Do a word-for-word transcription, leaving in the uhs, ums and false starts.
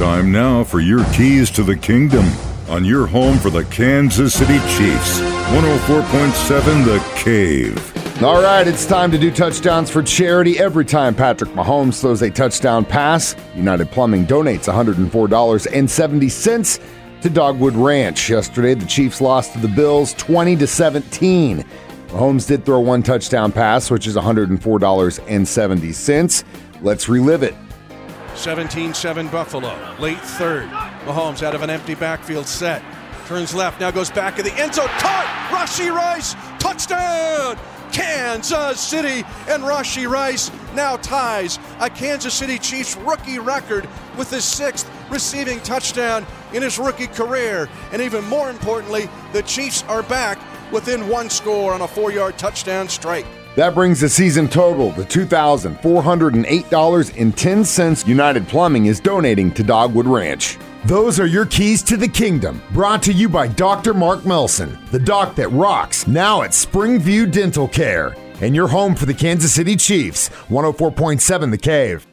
Time now for your Keys to the Kingdom on your home for the Kansas City Chiefs. one oh four point seven The Cave. All right, it's time to do touchdowns for charity. Every time Patrick Mahomes throws a touchdown pass, United Plumbing donates one hundred four dollars and seventy cents to Dogwood Ranch. Yesterday, the Chiefs lost to the Bills twenty to seventeen. Mahomes did throw one touchdown pass, which is one hundred four dollars and seventy cents. Let's relive it. seventeen seven Buffalo, late third. Mahomes out of an empty backfield set. Turns left, now goes back in the end zone. Caught! Rashee Rice, touchdown! Kansas City, and Rashee Rice now ties a Kansas City Chiefs rookie record with his sixth receiving touchdown in his rookie career. And even more importantly, the Chiefs are back within one score on a four-yard touchdown strike. That brings the season total to two thousand four hundred eight dollars and ten cents United Plumbing is donating to Dogwood Ranch. Those are your Keys to the Kingdom, brought to you by Doctor Mark Melson, the doc that rocks, now at Springview Dental Care, and your home for the Kansas City Chiefs, one oh four point seven The Cave.